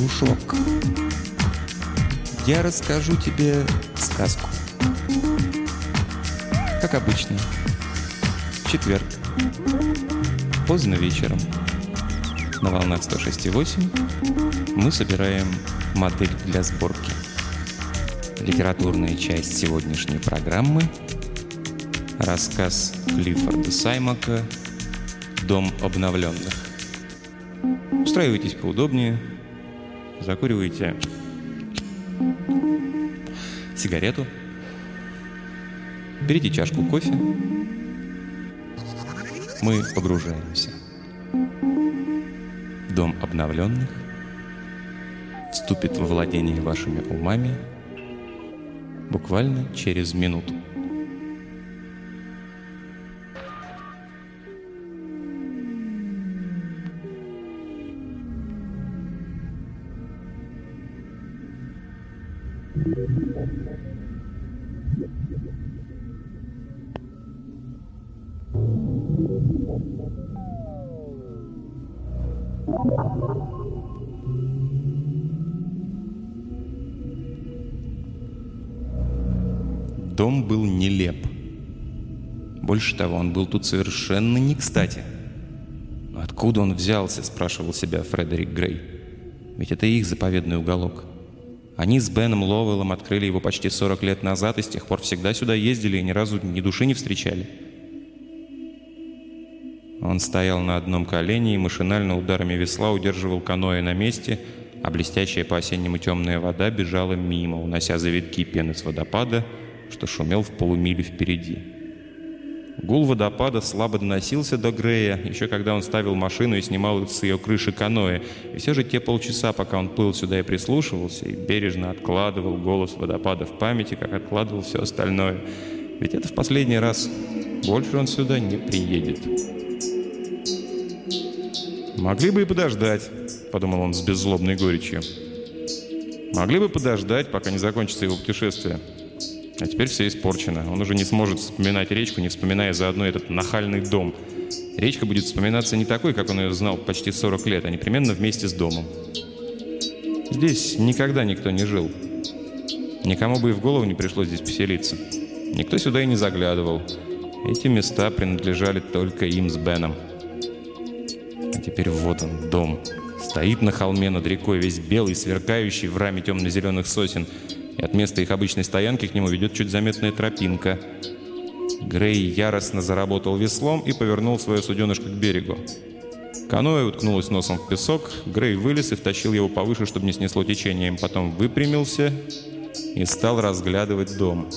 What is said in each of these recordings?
Петушок. Я расскажу тебе сказку. Как обычно, в четверг, поздно вечером, на волнах 106,8 мы собираем модель для сборки. Литературная часть сегодняшней программы – рассказ Клиффорда Саймака «Дом обновленных». Устраивайтесь поудобнее, закуривайте сигарету, берите чашку кофе, мы погружаемся. Дом обновленных вступит во владение вашими умами буквально через минуту. Дом был нелеп. Больше того, он был тут совершенно не кстати. Но откуда он взялся, спрашивал себя Фредерик Грей. Ведь это их заповедный уголок. Они с Беном Ловеллом открыли его почти 40 лет назад и с тех пор всегда сюда ездили и ни разу ни души не встречали. Он стоял на одном колене и машинально ударами весла удерживал каноэ на месте, а блестящая по-осеннему темная вода бежала мимо, унося завитки пены с водопада, что шумел в полумиле впереди. Гул водопада слабо доносился до Грея, еще когда он ставил машину и снимал с ее крыши каноэ, и все же те полчаса, пока он плыл сюда и прислушивался, и бережно откладывал голос водопада в памяти, как откладывал все остальное. Ведь это в последний раз. Больше он сюда не приедет. «Могли бы и подождать», — подумал он с беззлобной горечью. «Могли бы подождать, пока не закончится его путешествие». А теперь все испорчено. Он уже не сможет вспоминать речку, не вспоминая заодно этот нахальный дом. Речка будет вспоминаться не такой, как он ее знал почти 40 лет, а непременно вместе с домом. Здесь никогда никто не жил. Никому бы и в голову не пришло здесь поселиться. Никто сюда и не заглядывал. Эти места принадлежали только им с Беном. А теперь вот он, дом. Стоит на холме над рекой, весь белый, сверкающий в раме темно-зеленых сосен. И от места их обычной стоянки к нему ведет чуть заметная тропинка. Грей яростно заработал веслом и повернул свое суденышко к берегу. Каноэ уткнулось носом в песок, Грей вылез и втащил его повыше, чтобы не снесло течением. Потом выпрямился и стал разглядывать дом.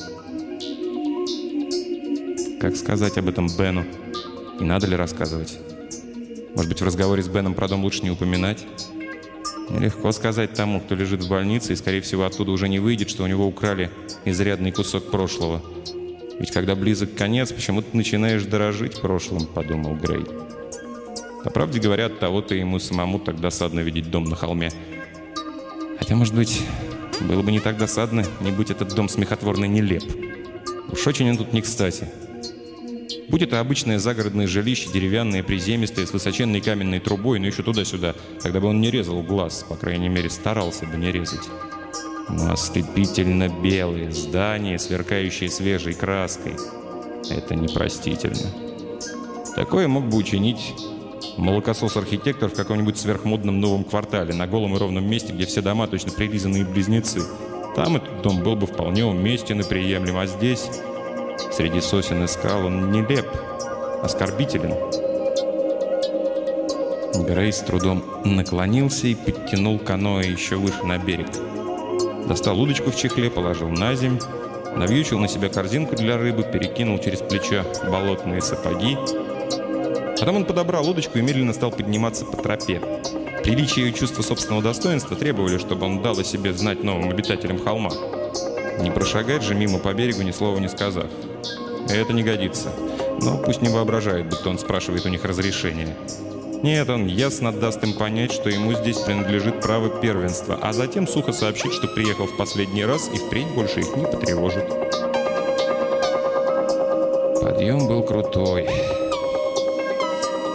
Как сказать об этом Бену? И надо ли рассказывать? Может быть, в разговоре с Беном про дом лучше не упоминать? Нелегко сказать тому, кто лежит в больнице и, скорее всего, оттуда уже не выйдет, что у него украли изрядный кусок прошлого. «Ведь когда близок конец, почему ты начинаешь дорожить прошлым?» — подумал Грей. По правде говоря, от того-то ему самому так досадно видеть дом на холме. Хотя, может быть, было бы не так досадно, не будь этот дом смехотворно нелеп. Уж очень он тут не кстати. Будь это обычное загородное жилище, деревянное, приземистое, с высоченной каменной трубой, но еще туда-сюда, тогда бы он не резал глаз, по крайней мере, старался бы не резать. Но ослепительно белые здания, сверкающие свежей краской, это непростительно. Такое мог бы учинить молокосос-архитектор в каком-нибудь сверхмодном новом квартале, на голом и ровном месте, где все дома точно прилизанные близнецы. Там этот дом был бы вполне уместен и приемлем, а здесь... Среди сосен и скал он нелеп, оскорбителен. Грей с трудом наклонился и подтянул каноэ еще выше на берег. Достал удочку в чехле, положил на земь, навьючил на себя корзинку для рыбы, перекинул через плечо болотные сапоги. Потом он подобрал удочку и медленно стал подниматься по тропе. Приличие и чувство собственного достоинства требовали, чтобы он дал о себе знать новым обитателям холма. Не прошагать же мимо по берегу, ни слова не сказав. Это не годится. Но пусть не воображает, будто он спрашивает у них разрешения. Нет, он ясно даст им понять, что ему здесь принадлежит право первенства, а затем сухо сообщит, что приехал в последний раз и впредь больше их не потревожит. Подъем был крутой.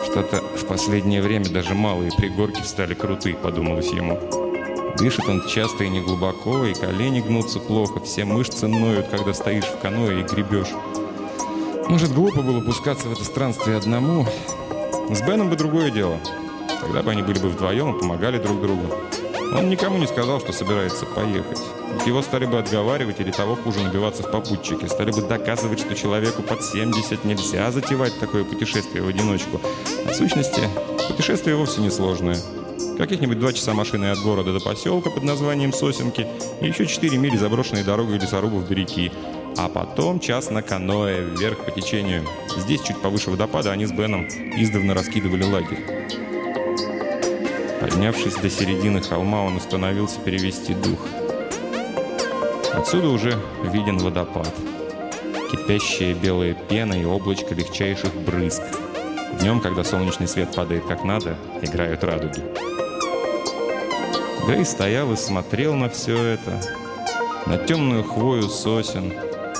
Что-то в последнее время даже малые пригорки стали крутые, подумалось ему. Дышит он часто и неглубоко, и колени гнутся плохо, все мышцы ноют, когда стоишь в каное и гребешь. Может, глупо было пускаться в это странствие одному? С Беном бы другое дело. Тогда бы они были бы вдвоем и помогали друг другу. Он никому не сказал, что собирается поехать. Его стали бы отговаривать или того хуже набиваться в попутчики. Стали бы доказывать, что человеку под 70 нельзя затевать такое путешествие в одиночку. А в сущности, путешествие вовсе не сложное. Каких-нибудь 2 часа машиной от города до поселка под названием Сосенки и еще 4 мили заброшенной дорогой лесорубов до реки. А потом 1 час на каноэ вверх по течению. Здесь, чуть повыше водопада, они с Беном издавна раскидывали лагерь. Поднявшись до середины холма, он остановился перевести дух. Отсюда уже виден водопад. Кипящая белая пена и облачко легчайших брызг. Днем, когда солнечный свет падает как надо, играют радуги. Грей стоял и смотрел на все это. На темную хвою сосен,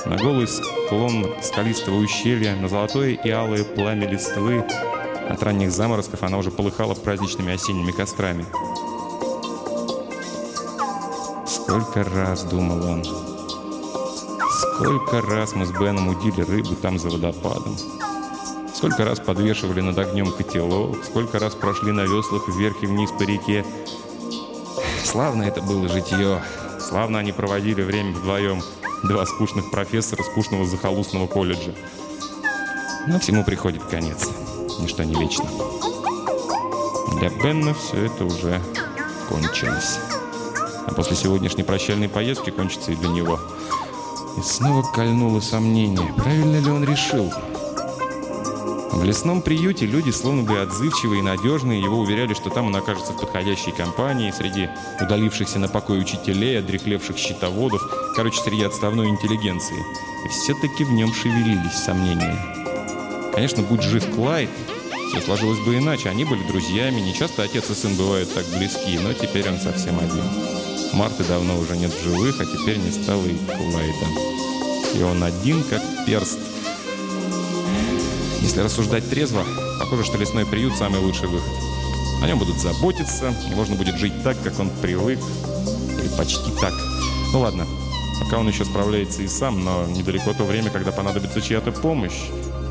на голый склон скалистого ущелья, на золотое и алое пламя листвы. От ранних заморозков она уже полыхала праздничными осенними кострами. Сколько раз, думал он, сколько раз мы с Беном удили рыбу там за водопадом. Сколько раз подвешивали над огнем котелок, сколько раз прошли на веслах вверх и вниз по реке. Славно это было житье. Славно они проводили время вдвоем. 2 скучных профессора скучного захолустного колледжа. Но всему приходит конец. Ничто не вечно. Для Бена все это уже кончилось. А после сегодняшней прощальной поездки кончится и для него. И снова кольнуло сомнение, правильно ли он решил. В лесном приюте люди, словно бы отзывчивые и надежные, его уверяли, что там он окажется в подходящей компании, среди удалившихся на покой учителей, одряхлевших щитоводов, короче, среди отставной интеллигенции. И все-таки в нем шевелились сомнения. Конечно, будь жив Клайд, все сложилось бы иначе. Они были друзьями, нечасто отец и сын бывают так близки, но теперь он совсем один. Марты давно уже нет в живых, а теперь не стало и Клайда. И он один, как перст. Если рассуждать трезво, похоже, что лесной приют – самый лучший выход. О нем будут заботиться, и можно будет жить так, как он привык, или почти так. Ну ладно, пока он еще справляется и сам, но недалеко то время, когда понадобится чья-то помощь.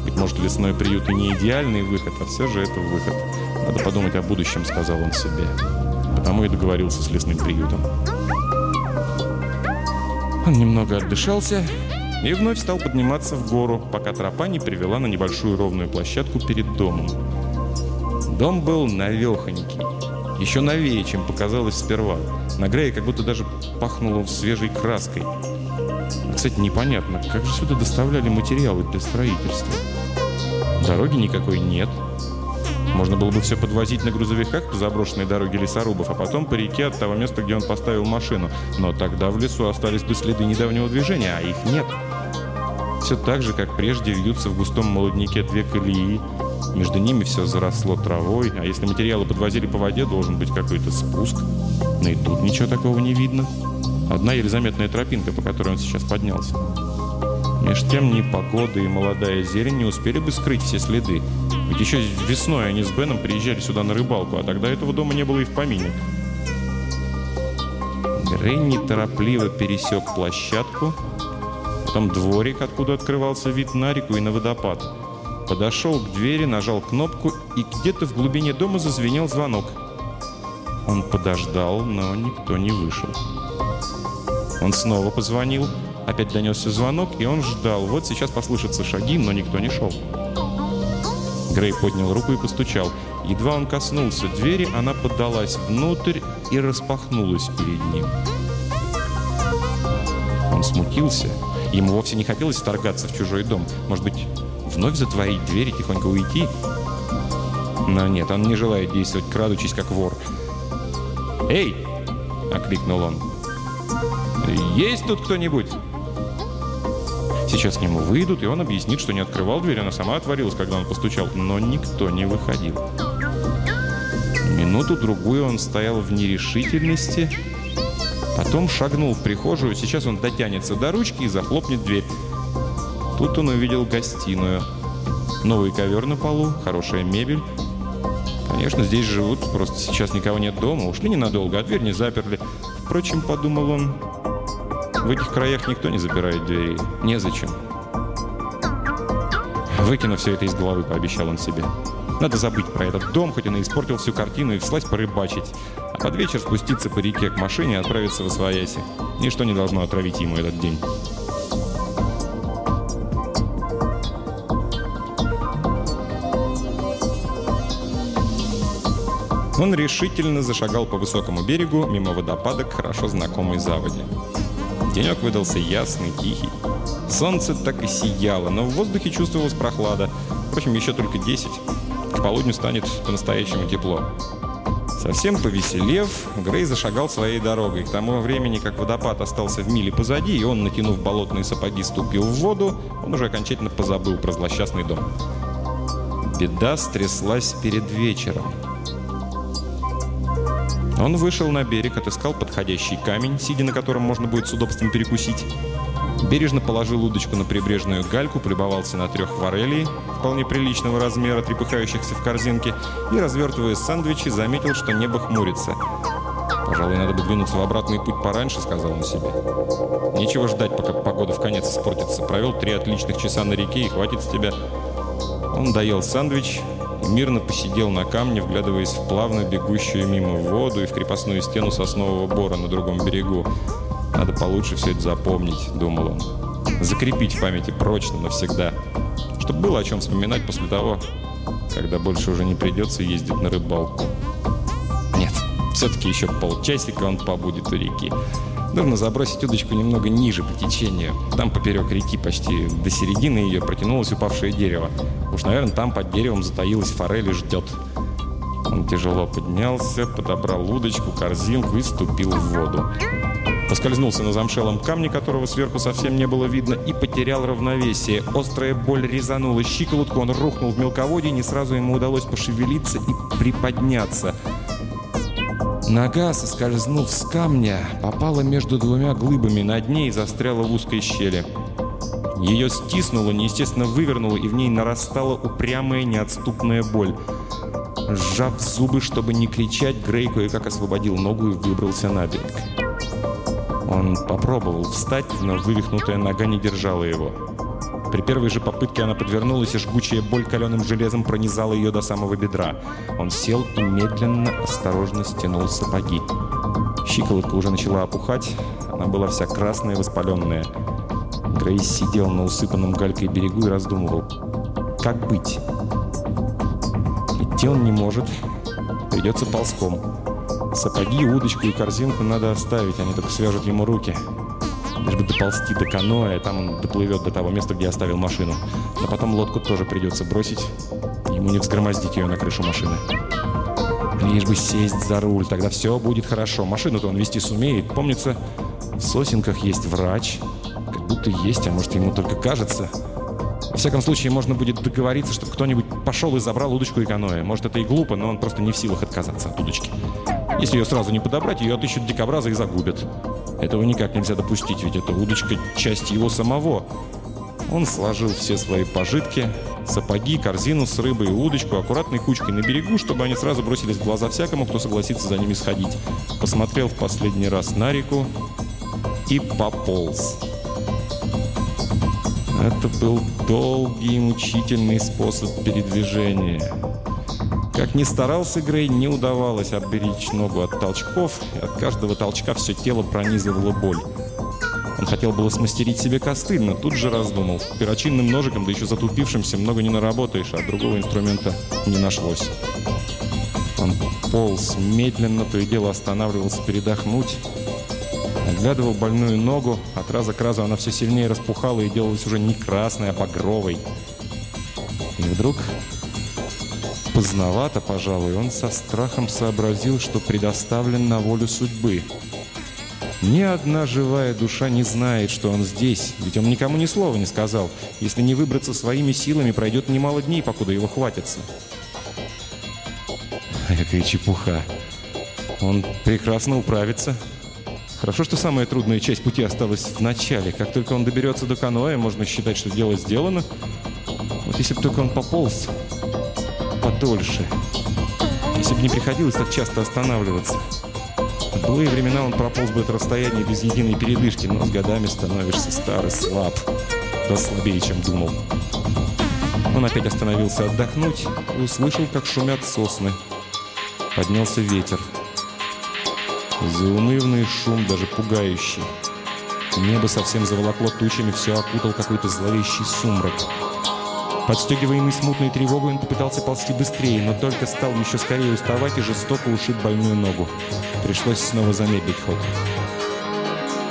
Ведь, может, лесной приют и не идеальный выход, а все же это выход. Надо подумать о будущем, сказал он себе. Потому и договорился с лесным приютом. Он немного отдышался и вновь стал подниматься в гору, пока тропа не привела на небольшую ровную площадку перед домом. Дом был навехонький, еще новее, чем показалось сперва. На Грея как будто даже пахнуло свежей краской. Кстати, непонятно, как же сюда доставляли материалы для строительства? Дороги никакой нет. Можно было бы все подвозить на грузовиках по заброшенной дороге лесорубов, а потом по реке от того места, где он поставил машину. Но тогда в лесу остались бы следы недавнего движения, а их нет. Все так же, как прежде, вьются в густом молодняке 2 колеи. Между ними все заросло травой, а если материалы подвозили по воде, должен быть какой-то спуск. Но и тут ничего такого не видно. Одна еле заметная тропинка, по которой он сейчас поднялся. Меж тем непогода и молодая зелень не успели бы скрыть все следы. Ведь еще весной они с Беном приезжали сюда на рыбалку, а тогда этого дома не было и в помине. Грей неторопливо пересек площадку, потом дворик, откуда открывался вид на реку и на водопад. Подошел к двери, нажал кнопку, и где-то в глубине дома зазвенел звонок. Он подождал, но никто не вышел. Он снова позвонил, опять донесся звонок, и он ждал. Вот сейчас послышатся шаги, но никто не шел. Грей поднял руку и постучал. Едва он коснулся двери, она поддалась внутрь и распахнулась перед ним. Он смутился. Ему вовсе не хотелось вторгаться в чужой дом. Может быть, вновь затворить дверь и тихонько уйти? Но нет, он не желает действовать, крадучись как вор. «Эй!» — окликнул он. «Есть тут кто-нибудь?» Сейчас к нему выйдут, и он объяснит, что не открывал дверь, она сама отворилась, когда он постучал, но никто не выходил. Минуту-другую он стоял в нерешительности, потом шагнул в прихожую, сейчас он дотянется до ручки и захлопнет дверь. Тут он увидел гостиную. Новый ковер на полу, хорошая мебель. Конечно, здесь живут, просто сейчас никого нет дома. Ушли ненадолго, а дверь не заперли. Впрочем, подумал он, в этих краях никто не запирает дверей. Незачем. Выкину все это из головы, пообещал он себе. Надо забыть про этот дом, хоть он и испортил всю картину, и вслась порыбачить. А под вечер спуститься по реке к машине и отправиться восвояси. Ничто не должно отравить ему этот день. Он решительно зашагал по высокому берегу, мимо водопада к хорошо знакомой заводе. Денек выдался ясный, тихий. Солнце так и сияло, но в воздухе чувствовалась прохлада. Впрочем, еще только 10. К полудню станет по-настоящему тепло. Совсем повеселев, Грей зашагал своей дорогой. К тому времени, как водопад остался в миле позади, и он, натянув болотные сапоги, ступил в воду, он уже окончательно позабыл про злосчастный дом. Беда стряслась перед вечером. Он вышел на берег, отыскал подходящий камень, сидя на котором можно будет с удобством перекусить. Бережно положил удочку на прибрежную гальку, полюбовался на 3 форелей, вполне приличного размера, трепыхающихся в корзинке, и, развертывая сэндвичи, заметил, что небо хмурится. «Пожалуй, надо бы двинуться в обратный путь пораньше», — сказал он себе. «Нечего ждать, пока погода в конец испортится. Провел 3 отличных часа на реке, и хватит с тебя». Он доел сэндвич, мирно посидел на камне, вглядываясь в плавно бегущую мимо воду и в крепостную стену соснового бора на другом берегу. «Надо получше все это запомнить», — думал он. «Закрепить в памяти прочно навсегда, чтобы было о чем вспоминать после того, когда больше уже не придется ездить на рыбалку». Нет, все-таки еще полчасика он побудет у реки. Нужно забросить удочку немного ниже по течению. Там поперек реки почти до середины ее протянулось упавшее дерево. Уж, наверное, там под деревом затаилась форель и ждет. Он тяжело поднялся, подобрал удочку, корзинку и ступил в воду. Поскользнулся на замшелом камне, которого сверху совсем не было видно, и потерял равновесие. Острая боль резанула щиколотку, он рухнул в мелководье, не сразу ему удалось пошевелиться и приподняться. Нога, соскользнув с камня, попала между двумя глыбами над ней и застряла в узкой щели. Ее стиснуло, неестественно вывернуло, и в ней нарастала упрямая, неотступная боль. Сжав зубы, чтобы не кричать, Грей кое-как освободил ногу и выбрался на берег. Он попробовал встать, но вывихнутая нога не держала его. При первой же попытке она подвернулась, и жгучая боль каленым железом пронизала ее до самого бедра. Он сел и медленно, осторожно стянул сапоги. Щиколотка уже начала опухать, она была вся красная и воспаленная. Грей сидел на усыпанном галькой берегу и раздумывал, как быть. Идти он не может, придется ползком. Сапоги, удочку и корзинку надо оставить, они только свяжут ему руки. Лишь бы доползти до каноэ, там он доплывет до того места, где оставил машину. Но потом лодку тоже придется бросить, ему не взгромоздить ее на крышу машины. Лишь бы сесть за руль, тогда все будет хорошо. Машину-то он вести сумеет. Помнится, в Сосенках есть врач. Как будто есть, а может, ему только кажется. Во всяком случае, можно будет договориться, чтобы кто-нибудь пошел и забрал удочку и каноэ. Может, это и глупо, но он просто не в силах отказаться от удочки. Если ее сразу не подобрать, ее отыщут дикобразы и загубят. Этого никак нельзя допустить, ведь эта удочка — часть его самого. Он сложил все свои пожитки, сапоги, корзину с рыбой и удочку аккуратной кучкой на берегу, чтобы они сразу бросились в глаза всякому, кто согласится за ними сходить. Посмотрел в последний раз на реку и пополз. Это был долгий и мучительный способ передвижения. Как ни старался Грей, не удавалось отберечь ногу от толчков, и от каждого толчка все тело пронизывало боль. Он хотел было смастерить себе костыль, но тут же раздумал. Перочинным ножиком, да еще затупившимся, много не наработаешь, а другого инструмента не нашлось. Он полз медленно, то и дело останавливался передохнуть. Оглядывал больную ногу, от раза к разу она все сильнее распухала и делалась уже не красной, а багровой. И вдруг... Поздновато, пожалуй, он со страхом сообразил, что предоставлен на волю судьбы. Ни одна живая душа не знает, что он здесь, ведь он никому ни слова не сказал. Если не выбраться своими силами, пройдет немало дней, покуда его хватится. Какая чепуха. Он прекрасно управится. Хорошо, что самая трудная часть пути осталась в начале. Как только он доберется до каноэ, можно считать, что дело сделано. Вот если бы только он пополз... подольше. если бы не приходилось так часто останавливаться. В былые времена он прополз бы это расстояние без единой передышки, но с годами становишься стар и слаб. Да слабее, чем думал. Он опять остановился отдохнуть и услышал, как шумят сосны. Поднялся ветер. Заунывный шум, даже пугающий. Небо совсем заволокло тучами, все окутал какой-то зловещий сумрак. Подстегиваемый смутной тревогой, он попытался ползти быстрее, но только стал еще скорее уставать и жестоко ушиб больную ногу. Пришлось снова замедлить ход.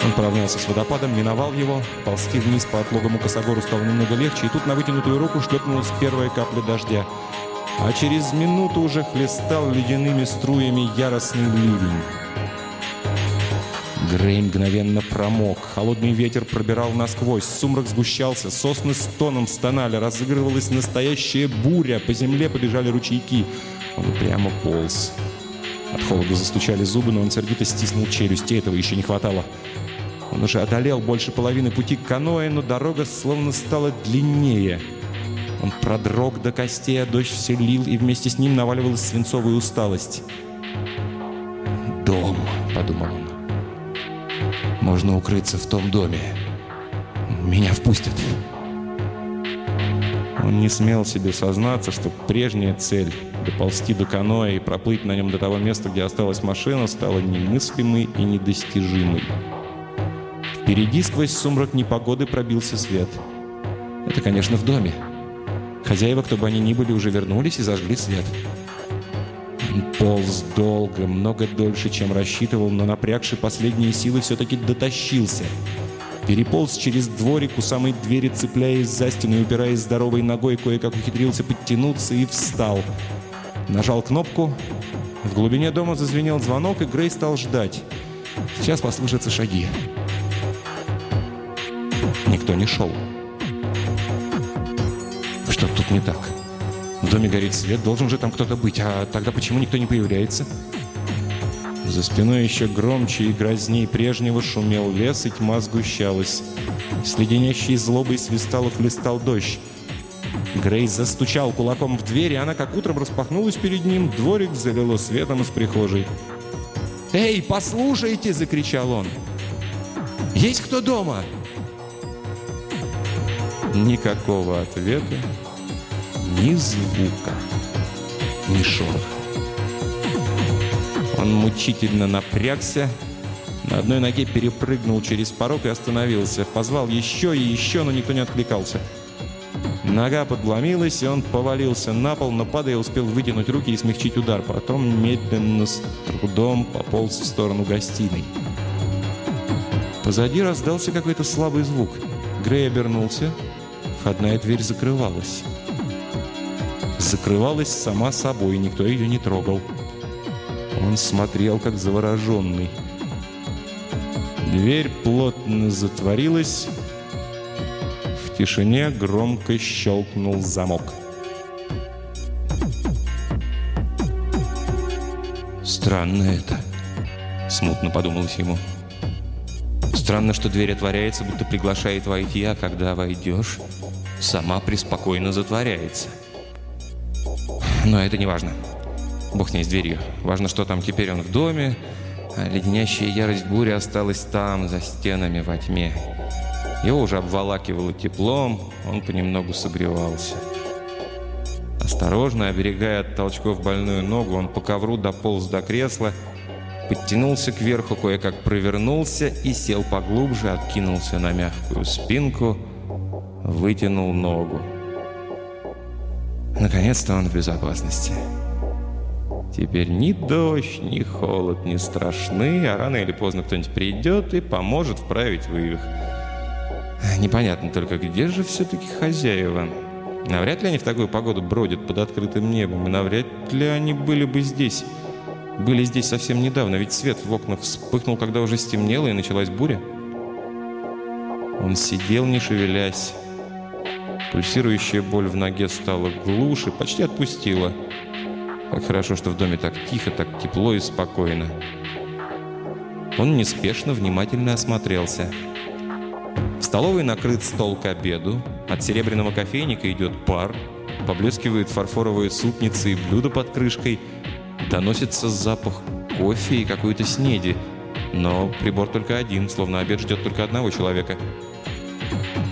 Он поравнялся с водопадом, миновал его, ползти вниз по отлогому косогору стало немного легче, и тут на вытянутую руку шлепнулась первая капля дождя. А через минуту уже хлестал ледяными струями яростный ливень. Грей мгновенно промок. Холодный ветер пробирал насквозь. Сумрак сгущался. Сосны с тоном стонали. Разыгрывалась настоящая буря. По земле побежали ручейки. Он прямо полз. От холода застучали зубы, но он сердито стиснул челюсть. И этого еще не хватало. Он уже одолел больше половины пути к каноэ, но дорога словно стала длиннее. Он продрог до костей, а дождь все лил, и вместе с ним наваливалась свинцовая усталость. «Дом», — подумал он. Можно укрыться в том доме. Меня впустят. Он не смел себе сознаться, что прежняя цель — доползти до каноэ и проплыть на нем до того места, где осталась машина, стала немыслимой и недостижимой. Впереди сквозь сумрак непогоды пробился свет. Это, конечно, в доме. Хозяева, кто бы они ни были, уже вернулись и зажгли свет. Полз долго, много дольше, чем рассчитывал, но напрягший последние силы все-таки дотащился. Переполз через дворик у самой двери, цепляясь за стену и упираясь здоровой ногой, кое-как ухитрился подтянуться и встал. Нажал кнопку. В глубине дома зазвенел звонок, и Грей стал ждать. Сейчас послышатся шаги. Никто не шел. Что тут не так? В доме горит свет, должен же там кто-то быть, а тогда почему никто не появляется? За спиной еще громче и грозней прежнего шумел лес, и тьма сгущалась. С леденящей злобой свистал и хлестал дождь. Грей застучал кулаком в дверь, и она как утром распахнулась перед ним, дворик залило светом из прихожей. «Эй, послушайте!» — закричал он. «Есть кто дома?» Никакого ответа. Ни звука, ни шороха. Он мучительно напрягся, на одной ноге перепрыгнул через порог и остановился. Позвал еще и еще, но никто не откликался. Нога подломилась, и он повалился на пол, но, падая, успел вытянуть руки и смягчить удар. Потом медленно, с трудом пополз в сторону гостиной. Позади раздался какой-то слабый звук. Грей обернулся, входная дверь закрывалась. Закрывалась сама собой, никто ее не трогал. Он смотрел, как завороженный. Дверь плотно затворилась. В тишине громко щелкнул замок. «Странно это», — смутно подумалось ему. «Странно, что дверь отворяется, будто приглашает войти, а когда войдешь, сама преспокойно затворяется». Но это не важно. Бог с ней, с дверью. Важно, что там теперь он в доме, а леденящая ярость бури осталась там, за стенами, во тьме. Его уже обволакивало теплом, он понемногу согревался. Осторожно, оберегая от толчков больную ногу, он по ковру дополз до кресла, подтянулся кверху, кое-как провернулся и сел поглубже, откинулся на мягкую спинку, вытянул ногу. Наконец-то он в безопасности. Теперь ни дождь, ни холод не страшны, а рано или поздно кто-нибудь придет и поможет вправить вывих. Непонятно только, где же все-таки хозяева? Навряд ли они в такую погоду бродят под открытым небом, и навряд ли они были бы здесь. Были здесь совсем недавно, ведь свет в окнах вспыхнул, когда уже стемнело и началась буря. Он сидел, не шевелясь. Пульсирующая боль в ноге стала глуше, почти отпустила. Как хорошо, что в доме так тихо, так тепло и спокойно. Он неспешно, внимательно осмотрелся. В столовой накрыт стол к обеду. От серебряного кофейника идет пар. Поблескивают фарфоровые супницы и блюда под крышкой. Доносится запах кофе и какой-то снеди. Но прибор только один, словно обед ждет только одного человека.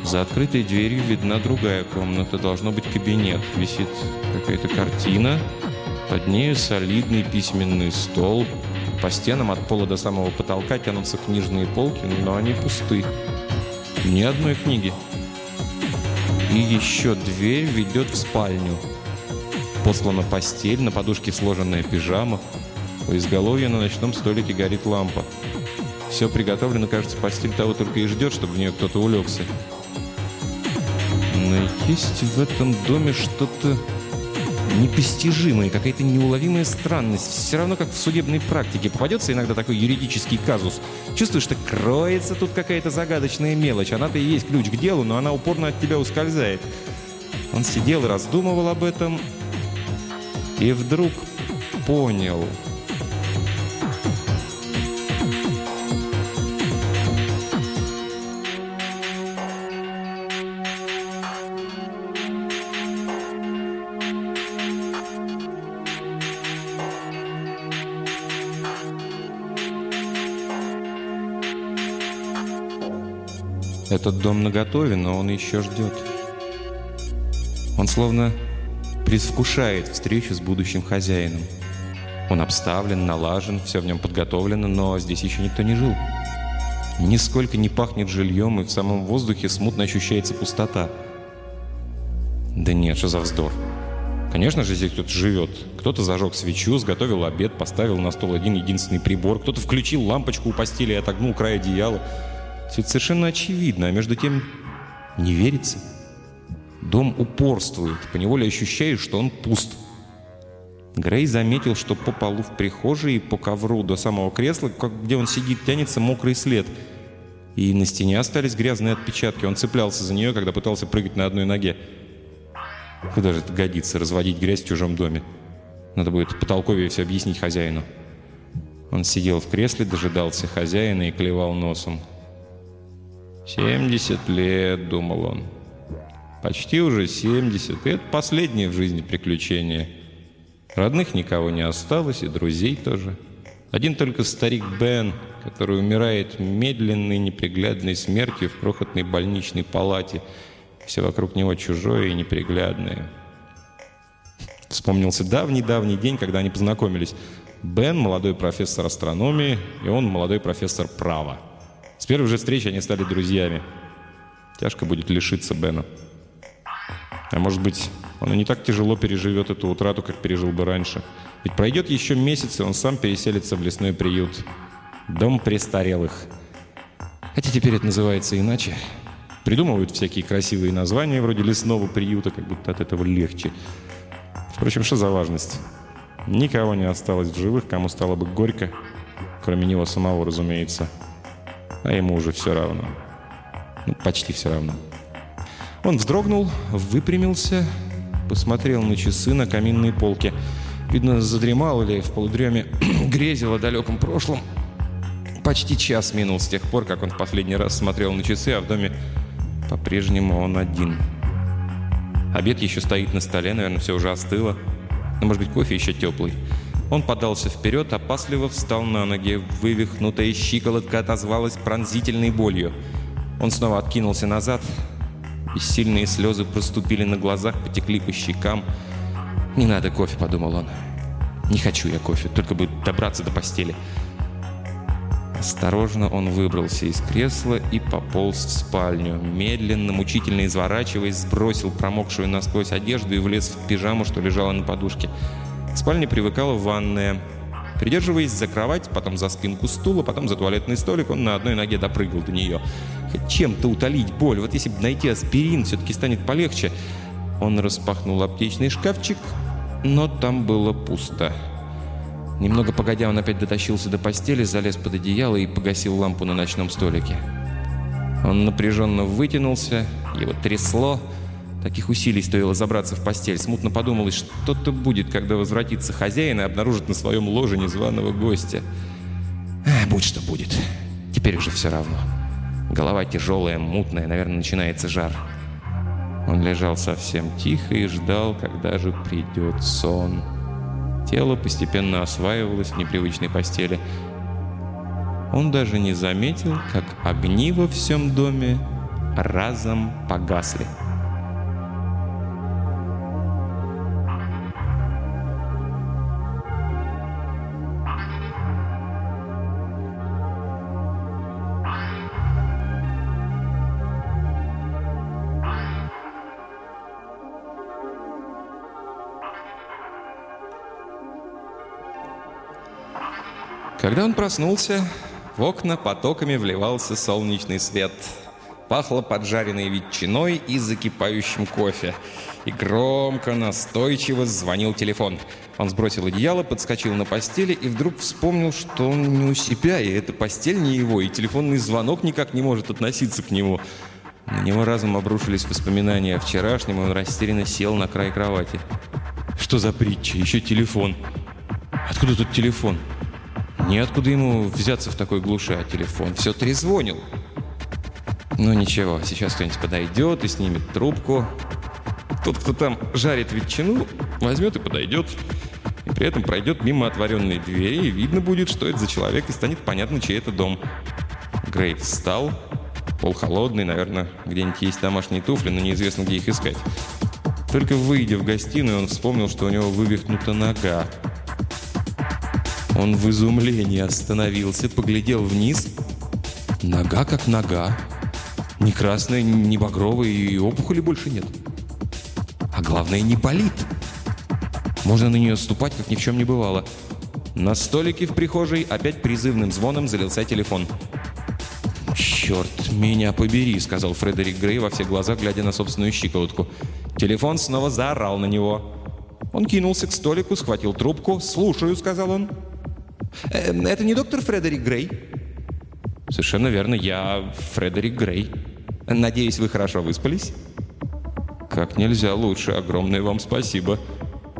За открытой дверью видна другая комната. Должно быть кабинет. Висит какая-то картина. Под нею солидный письменный стол. По стенам от пола до самого потолка тянутся книжные полки, но они пусты. Ни одной книги. И еще дверь ведет в спальню. Послана постель, на подушке сложенная пижама. У изголовья на ночном столике горит лампа. Все приготовлено, кажется, постель того только и ждет, чтобы в нее кто-то улегся. Но есть в этом доме что-то непостижимое, какая-то неуловимая странность. Все равно, как в судебной практике. Попадется иногда такой юридический казус. Чувствуешь, что кроется тут какая-то загадочная мелочь. Она-то и есть ключ к делу, но она упорно от тебя ускользает. Он сидел и раздумывал об этом. И вдруг понял... Этот дом наготове, но он еще ждет. Он словно предвкушает встречу с будущим хозяином. Он обставлен, налажен, все в нем подготовлено, но здесь еще никто не жил. Нисколько не пахнет жильем, и в самом воздухе смутно ощущается пустота. Да нет, что за вздор. Конечно же, здесь кто-то живет. Кто-то зажег свечу, сготовил обед, поставил на стол один единственный прибор, кто-то включил лампочку у постели и отогнул край одеяла. Все это совершенно очевидно, а между тем не верится. Дом упорствует, поневоле ощущаешь, что он пуст. Грей заметил, что по полу в прихожей и по ковру до самого кресла, где он сидит, тянется мокрый след. И на стене остались грязные отпечатки. Он цеплялся за нее, когда пытался прыгать на одной ноге. Куда же это годится, разводить грязь в чужом доме? Надо будет потолковее все объяснить хозяину. Он сидел в кресле, дожидался хозяина и клевал носом. 70 лет, думал он. Почти уже 70. И это последнее в жизни приключение. Родных никого не осталось, и друзей тоже. Один только старик Бен, который умирает медленной, неприглядной смертью в крохотной больничной палате. Все вокруг него чужое и неприглядное. Вспомнился давний-давний день, когда они познакомились. Бен — молодой профессор астрономии, и он — молодой профессор права. С первой же встречи они стали друзьями. Тяжко будет лишиться Бена. А может быть, он и не так тяжело переживет эту утрату, как пережил бы раньше. Ведь пройдет еще месяц, и он сам переселится в лесной приют. Дом престарелых. Хотя теперь это называется иначе. Придумывают всякие красивые названия, вроде лесного приюта, как будто от этого легче. Впрочем, что за важность? Никого не осталось в живых, кому стало бы горько, кроме него самого, разумеется. А ему уже все равно. Ну, почти все равно. Он вздрогнул, выпрямился, посмотрел на часы на каминной полке. Видно, задремал или в полудреме грезил о далеком прошлом. Почти час минул с тех пор, как он в последний раз смотрел на часы, а в доме по-прежнему он один. Обед еще стоит на столе, наверное, все уже остыло. Но, может быть, кофе еще теплый. Он подался вперед, опасливо встал на ноги. Вывихнутая щиколотка отозвалась пронзительной болью. Он снова откинулся назад. Бессильные слезы проступили на глазах, потекли по щекам. «Не надо кофе», — подумал он. «Не хочу я кофе, только бы добраться до постели». Осторожно он выбрался из кресла и пополз в спальню. Медленно, мучительно изворачиваясь, сбросил промокшую насквозь одежду и влез в пижаму, что лежала на подушке. К спальне привыкала ванная. Придерживаясь за кровать, потом за спинку стула, потом за туалетный столик, он на одной ноге допрыгал до нее. Хоть чем-то утолить боль. Вот если бы найти аспирин, все-таки станет полегче. Он распахнул аптечный шкафчик, но там было пусто. Немного погодя, он опять дотащился до постели, залез под одеяло и погасил лампу на ночном столике. Он напряженно вытянулся, его трясло. Таких усилий стоило забраться в постель. Смутно подумалось, что-то будет, когда возвратится хозяин и обнаружит на своем ложе незваного гостя. Будь что будет. Теперь уже все равно. Голова тяжелая, мутная, наверное, начинается жар. Он лежал совсем тихо и ждал, когда же придет сон. тело постепенно осваивалось в непривычной постели. Он даже не заметил, как огни во всем доме разом погасли. Когда он проснулся, в окна потоками вливался солнечный свет. Пахло поджаренной ветчиной и закипающим кофе. И громко, настойчиво звонил телефон. Он сбросил одеяло, подскочил на постели и вдруг вспомнил, что он не у себя, и эта постель не его, и телефонный звонок никак не может относиться к нему. На него разом обрушились воспоминания о вчерашнем, и он растерянно сел на край кровати. Что за притча? Еще телефон. Откуда тут телефон? Неоткуда ему взяться в такой глуши, а телефон все трезвонил. Ну ничего, сейчас кто-нибудь подойдет и снимет трубку. Тот, кто там жарит ветчину, возьмет и подойдет. И при этом пройдет мимо отворенной двери, и видно будет, что это за человек, и станет понятно, чей это дом. Грей встал, полхолодный, наверное, где-нибудь есть домашние туфли, но неизвестно, где их искать. Только выйдя в гостиную, он вспомнил, что у него вывихнута нога. Он в изумлении остановился, поглядел вниз. Нога как нога. Ни красная, ни багровая, и опухоли больше нет. А главное, не болит. Можно на нее ступать, как ни в чем не бывало. На столике в прихожей опять призывным звоном залился телефон. «Черт, меня побери», — сказал Фредерик Грей во все глаза, глядя на собственную щиколотку. Телефон снова заорал на него. Он кинулся к столику, схватил трубку. «Слушаю», — сказал он. «Это не доктор Фредерик Грей?» «Совершенно верно, я Фредерик Грей. Надеюсь, вы хорошо выспались?» «Как нельзя лучше. Огромное вам спасибо.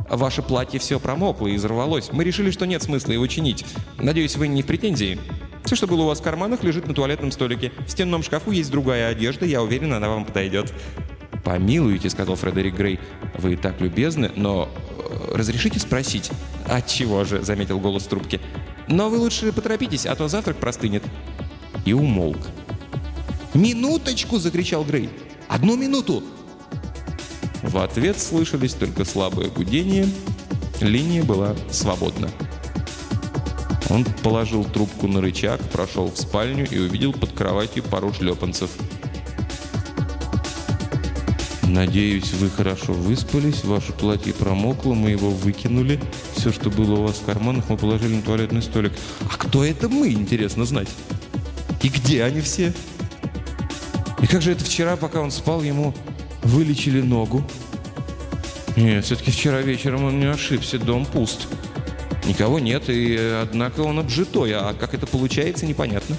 Ваше платье все промокло и изорвалось. Мы решили, что нет смысла его чинить. Надеюсь, вы не в претензии. Все, что было у вас в карманах, лежит на туалетном столике. В стенном шкафу есть другая одежда. Я уверен, она вам подойдет». «Помилуйте», — сказал Фредерик Грей. «Вы так любезны, но разрешите спросить?» «Отчего же», — заметил голос трубки. «Но вы лучше поторопитесь, а то завтрак простынет». И умолк. «Минуточку!» — закричал Грей. «Одну минуту!» В ответ слышались только слабое гудение. Линия была свободна. Он положил трубку на рычаг, прошел в спальню и увидел под кроватью пару шлепанцев. «Надеюсь, вы хорошо выспались, ваше платье промокло, мы его выкинули. Все, что было у вас в карманах, мы положили на туалетный столик». «А кто это мы, интересно знать? И где они все? И как же это вчера, пока он спал, ему вылечили ногу? Нет, все-таки вчера вечером он не ошибся, дом пуст. Никого нет, и однако он обжитой, а как это получается, непонятно».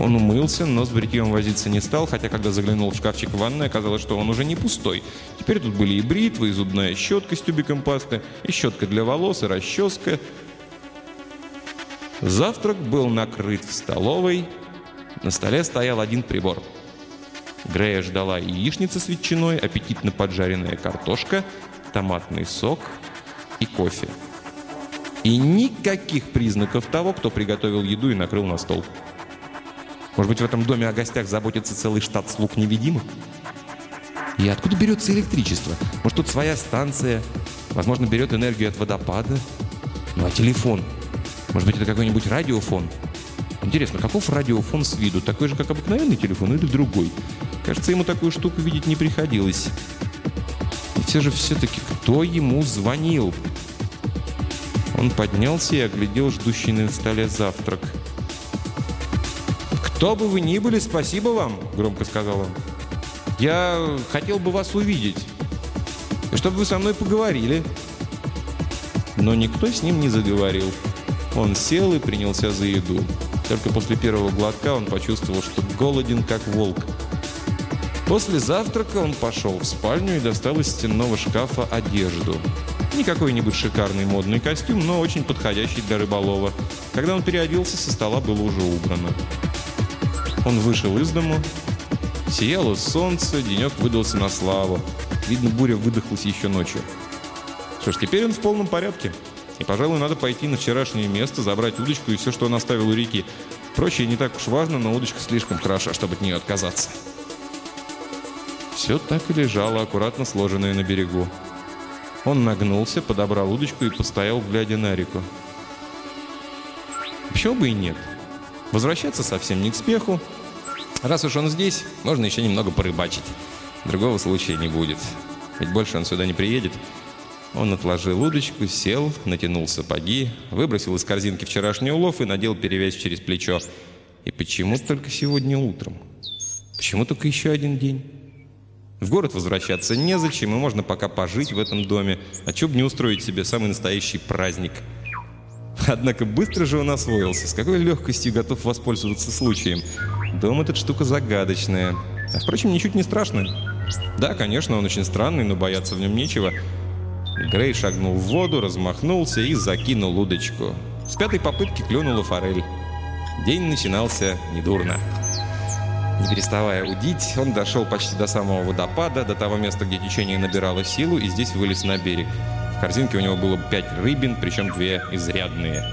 Он умылся, но с бритьем возиться не стал, хотя когда заглянул в шкафчик в ванной, оказалось, что он уже не пустой. Теперь тут были и бритвы, и зубная щетка с тюбиком пасты, и щетка для волос, и расческа. Завтрак был накрыт в столовой. На столе стоял один прибор. Грея ждала яичница с ветчиной, аппетитно поджаренная картошка, томатный сок и кофе. И никаких признаков того, кто приготовил еду и накрыл на стол. Может быть, в этом доме о гостях заботится целый штат слуг-невидимых? И откуда берется электричество? Может, тут своя станция? Возможно, берет энергию от водопада? Ну, а телефон? Может быть, это какой-нибудь радиофон? Интересно, каков радиофон с виду? Такой же, как обыкновенный телефон, или другой? Кажется, ему такую штуку видеть не приходилось. И все же все-таки кто ему звонил? Он поднялся и оглядел ждущий на столе завтрак. «Кто бы вы ни были, спасибо вам», — громко сказал он. «Я хотел бы вас увидеть, и чтобы вы со мной поговорили». Но никто с ним не заговорил. Он сел и принялся за еду. Только после первого глотка он почувствовал, что голоден, как волк. После завтрака он пошел в спальню и достал из стенного шкафа одежду. Не какой-нибудь шикарный модный костюм, но очень подходящий для рыболова. Когда он переоделся, со стола было уже убрано. Он вышел из дому. Сияло солнце, денек выдался на славу. Видно, буря выдохлась еще ночью. Что ж, теперь он в полном порядке. И, пожалуй, надо пойти на вчерашнее место, забрать удочку и все, что он оставил у реки. Прочее не так уж важно, но удочка слишком хороша, чтобы от нее отказаться. Все так и лежало, аккуратно сложенное на берегу. Он нагнулся, подобрал удочку и постоял, глядя на реку. Почему бы и нет? Возвращаться совсем не к спеху. Раз уж он здесь, можно еще немного порыбачить. Другого случая не будет. Ведь больше он сюда не приедет. Он отложил удочку, сел, натянул сапоги, выбросил из корзинки вчерашний улов и надел перевязь через плечо. И почему только сегодня утром? Почему только еще один день? В город возвращаться незачем, и можно пока пожить в этом доме. А чё бы не устроить себе самый настоящий праздник? Однако быстро же он освоился, с какой легкостью готов воспользоваться случаем. Дом этот штука загадочная. А впрочем, ничуть не страшно. Да, конечно, он очень странный, но бояться в нем нечего. Грей шагнул в воду, размахнулся и закинул удочку. С пятой попытки клюнула форель. День начинался недурно. Не переставая удить, он дошел почти до самого водопада, до того места, где течение набирало силу, и здесь вылез на берег. В корзинке у него было 5 рыбин, причем 2 изрядные.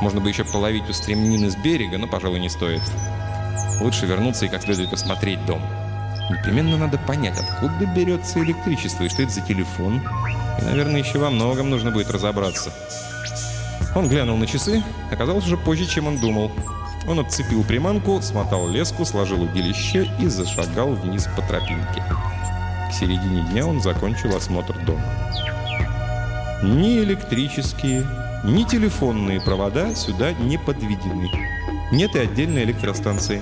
Можно бы еще половить у стремнины с берега, но, пожалуй, не стоит. Лучше вернуться и как следует осмотреть дом. Непременно надо понять, откуда берется электричество и что это за телефон. И, наверное, еще во многом нужно будет разобраться. Он глянул на часы, оказалось уже позже, чем он думал. Он отцепил приманку, смотал леску, сложил удилище и зашагал вниз по тропинке. К середине дня он закончил осмотр дома. Ни электрические, ни телефонные провода сюда не подведены. Нет и отдельной электростанции.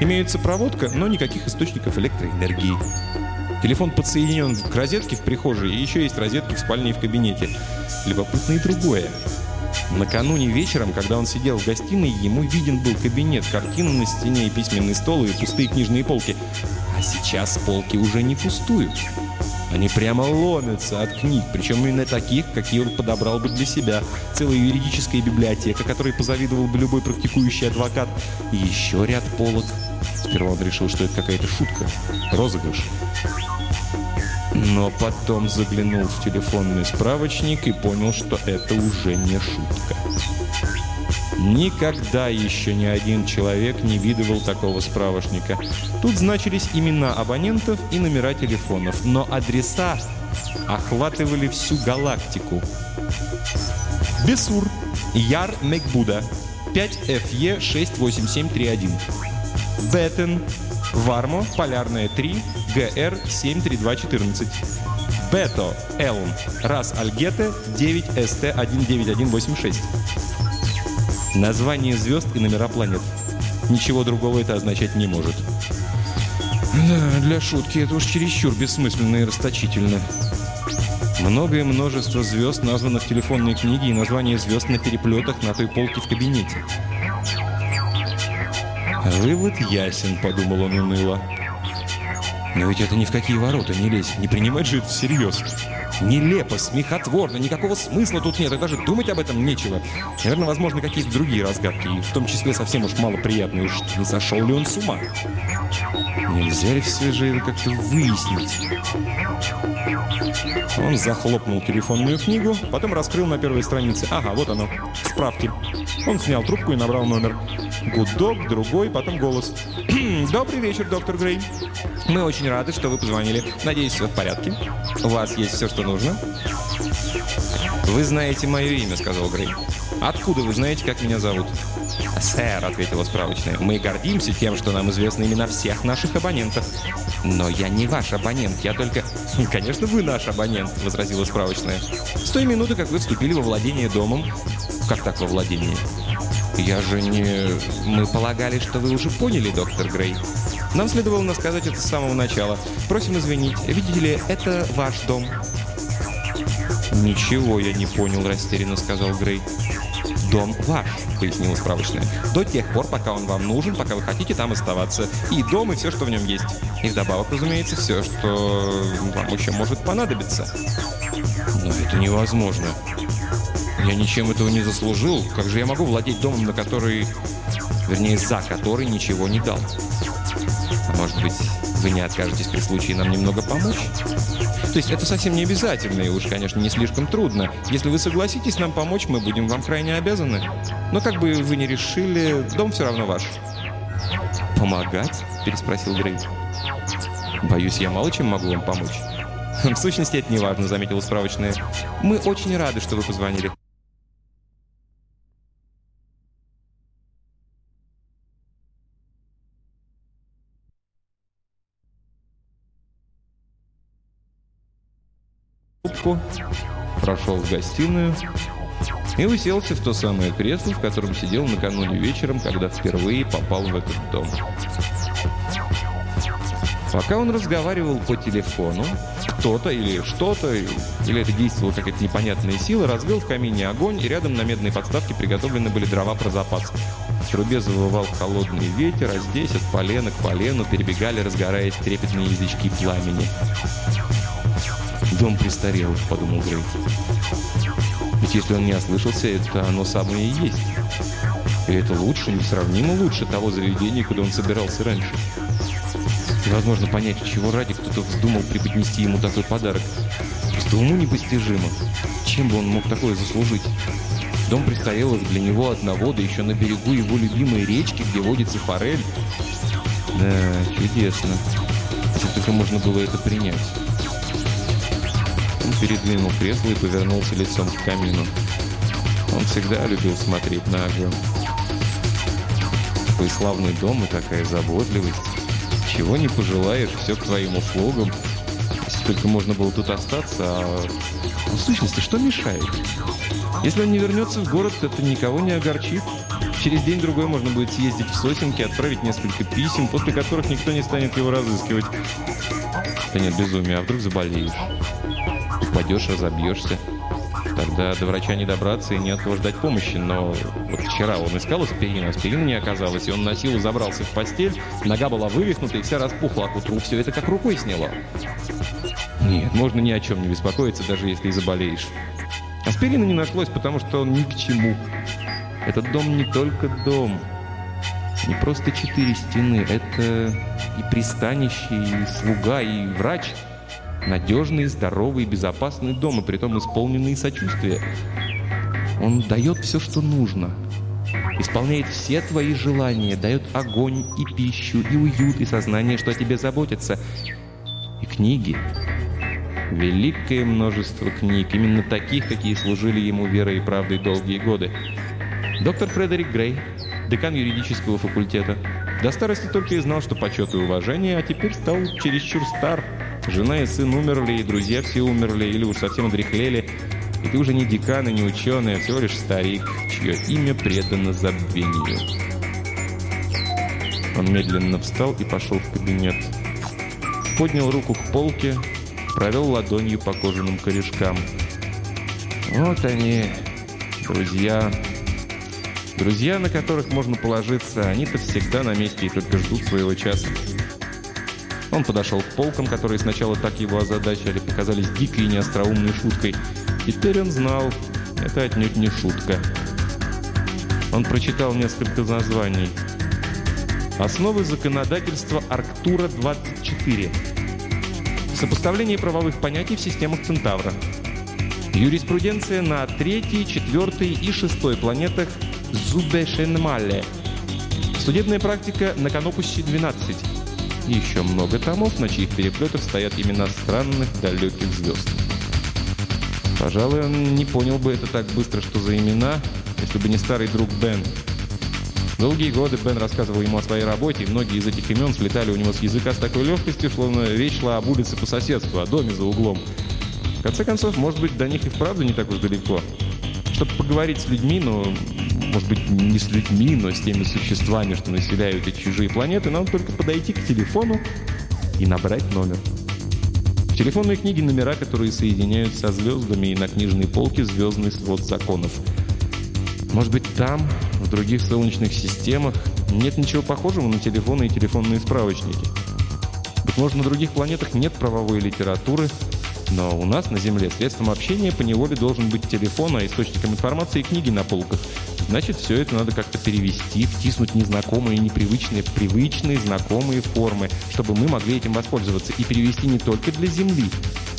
Имеется проводка, но никаких источников электроэнергии. Телефон подсоединен к розетке в прихожей, и еще есть розетки в спальне и в кабинете. Любопытно и другое. Накануне вечером, когда он сидел в гостиной, ему виден был кабинет, картина на стене и письменный стол, и пустые книжные полки. А сейчас полки уже не пустуют. Они прямо ломятся от книг, причем именно таких, какие он подобрал бы для себя. Целая юридическая библиотека, которой позавидовал бы любой практикующий адвокат. И еще ряд полок. Сперва он решил, что это какая-то шутка, розыгрыш. Но потом заглянул в телефонный справочник и понял, что это уже не шутка. Никогда еще ни один человек не видывал такого справочника. Тут значились имена абонентов и номера телефонов, но адреса охватывали всю галактику. Бесур, Яр Мекбуда, 5FE68731. Беттен, Вармо, Полярная 3, ГР73214. Бето, Элм, Рас Альгета, 9ST19186. Название звезд и номера планет. Ничего другого это означать не может. Да, для шутки это уж чересчур бессмысленно и расточительно. Многое множество звезд названо в телефонной книге, и название звезд на переплетах на той полке в кабинете. «Вывод ясен», — подумал он уныло. «Но ведь это ни в какие ворота не лезет, не принимать же это всерьез». Нелепо, смехотворно, никакого смысла тут нет, и даже думать об этом нечего. Наверное, возможны какие-то другие разгадки, и в том числе совсем уж малоприятные. Уж не сошел ли он с ума? Нельзя ли все же это как-то выяснить? Он захлопнул телефонную книгу, потом раскрыл на первой странице. Ага, вот оно, справки. Он снял трубку и набрал номер. Гудок, другой, потом голос. «Добрый вечер, доктор Грей. Мы очень рады, что вы позвонили. Надеюсь, все в порядке. У вас есть все, что нужно?» «Вы знаете мое имя», — сказал Грей. «Откуда вы знаете, как меня зовут?» «Сэр», — ответила справочная, — «мы гордимся тем, что нам известны имена всех наших абонентов». «Но я не ваш абонент, я только...» «Конечно, вы наш абонент», — возразила справочная. «С той минуты, как вы вступили во владение домом...» «Как так во владение?» «Я же не...» «Мы полагали, что вы уже поняли, доктор Грей. Нам следовало насказать это с самого начала. Просим извинить. Видите ли, это ваш дом». «Ничего я не понял», — растерянно сказал Грей. «Дом ваш», — пояснила справочная. «До тех пор, пока он вам нужен, пока вы хотите там оставаться. И дом, и все, что в нем есть. И вдобавок, разумеется, все, что вам еще может понадобиться». «Но это невозможно. Я ничем этого не заслужил. Как же я могу владеть домом, на который... Вернее, за который ничего не дал? А может быть, вы не откажетесь при случае нам немного помочь?» То есть это совсем не обязательно и уж, конечно, не слишком трудно. Если вы согласитесь нам помочь, мы будем вам крайне обязаны. Но как бы вы ни решили, дом все равно ваш. «Помогать?» — переспросил Грей. «Боюсь, я мало чем могу вам помочь». «В сущности, это неважно», — заметила справочная. «Мы очень рады, что вы позвонили». Прошел в гостиную и уселся в то самое кресло, в котором сидел накануне вечером, когда впервые попал в этот дом. Пока он разговаривал по телефону, кто-то или что-то, или это действовала какая-то непонятная сила, разгрел в камине огонь, и рядом на медной подставке приготовлены были дрова про запас. В трубе завывал холодный ветер, а здесь от полена к полену перебегали, разгораясь, трепетные язычки пламени. «Дом престарелых», — подумал Грей. «Ведь если он не ослышался, это оно самое и есть. И это лучше, несравнимо лучше того заведения, куда он собирался раньше. Невозможно понять, чего ради кто-то вздумал преподнести ему такой подарок. Просто уму непостижимо. Чем бы он мог такое заслужить? Дом престарелых для него одного, да еще на берегу его любимой речки, где водится форель. Да, чудесно. Если только можно было это принять». Он передвинул кресло и повернулся лицом к камину. Он всегда любил смотреть на огонь. Такой славный дом и такая заботливость. Чего не пожелаешь, все к твоим услугам. Если только можно было тут остаться, а в сущности, что мешает? Если он не вернется в город, это никого не огорчит. Через день-другой можно будет съездить в Сосенки, отправить несколько писем, после которых никто не станет его разыскивать. Да нет, безумие, а вдруг заболеешь? Упадешь, разобьешься. Тогда до врача не добраться и не от кого ждать помощи. Но вот вчера он искал аспирин, аспирина не оказалось, и он на силу забрался в постель, нога была вывихнута и вся распухла, а к утру все это как рукой сняло. Нет, можно ни о чем не беспокоиться, даже если и заболеешь. Аспирина не нашлось, потому что он ни к чему. Этот дом не только дом. Не просто четыре стены, это и пристанище, и слуга, и врач. Надежный, здоровый, безопасный дом, и притом исполненный сочувствия. Он дает все, что нужно. Исполняет все твои желания, дает огонь и пищу, и уют, и сознание, что о тебе заботятся. И книги. Великое множество книг, именно таких, какие служили ему верой и правдой долгие годы. Доктор Фредерик Грей, декан юридического факультета. До старости только и знал, что почет и уважение, а теперь стал чересчур стар. Жена и сын умерли, и друзья все умерли, или уж совсем одряхлели. И ты уже не декан и не ученый, а всего лишь старик, чье имя предано забвению. Он медленно встал и пошел в кабинет. Поднял руку к полке, провел ладонью по кожаным корешкам. Вот они, друзья. Друзья, на которых можно положиться, они-то всегда на месте и только ждут своего часа. Он подошел к полкам, которые сначала так его озадачили, показались дикой и неостроумной шуткой. Теперь он знал, это отнюдь не шутка. Он прочитал несколько названий. «Основы законодательства Арктура 24». «Сопоставление правовых понятий в системах Центавра». «Юриспруденция на 3-й, 4-й и 6-й планетах Зубешенмале». «Судебная практика на Канопусе 12». И еще много томов, на чьих переплетах стоят имена странных далеких звезд. Пожалуй, он не понял бы это так быстро, что за имена, если бы не старый друг Бен. Долгие годы Бен рассказывал ему о своей работе, и многие из этих имен слетали у него с языка с такой легкостью, словно речь шла об улице по соседству, о доме за углом. В конце концов, может быть, до них и вправду не так уж далеко. Чтобы поговорить с людьми, но... Может быть, не с людьми, но с теми существами, что населяют эти чужие планеты, нам только подойти к телефону и набрать номер. В телефонной книге номера, которые соединяют со звездами, и на книжной полке звездный свод законов. Может быть, там, в других солнечных системах, нет ничего похожего на телефоны и телефонные справочники. Быть может, на других планетах нет правовой литературы, но у нас на Земле средством общения поневоле должен быть телефон, а источником информации — книги на полках. Значит, все это надо как-то перевести, втиснуть незнакомые, непривычные, привычные, знакомые формы, чтобы мы могли этим воспользоваться и перевести не только для Земли,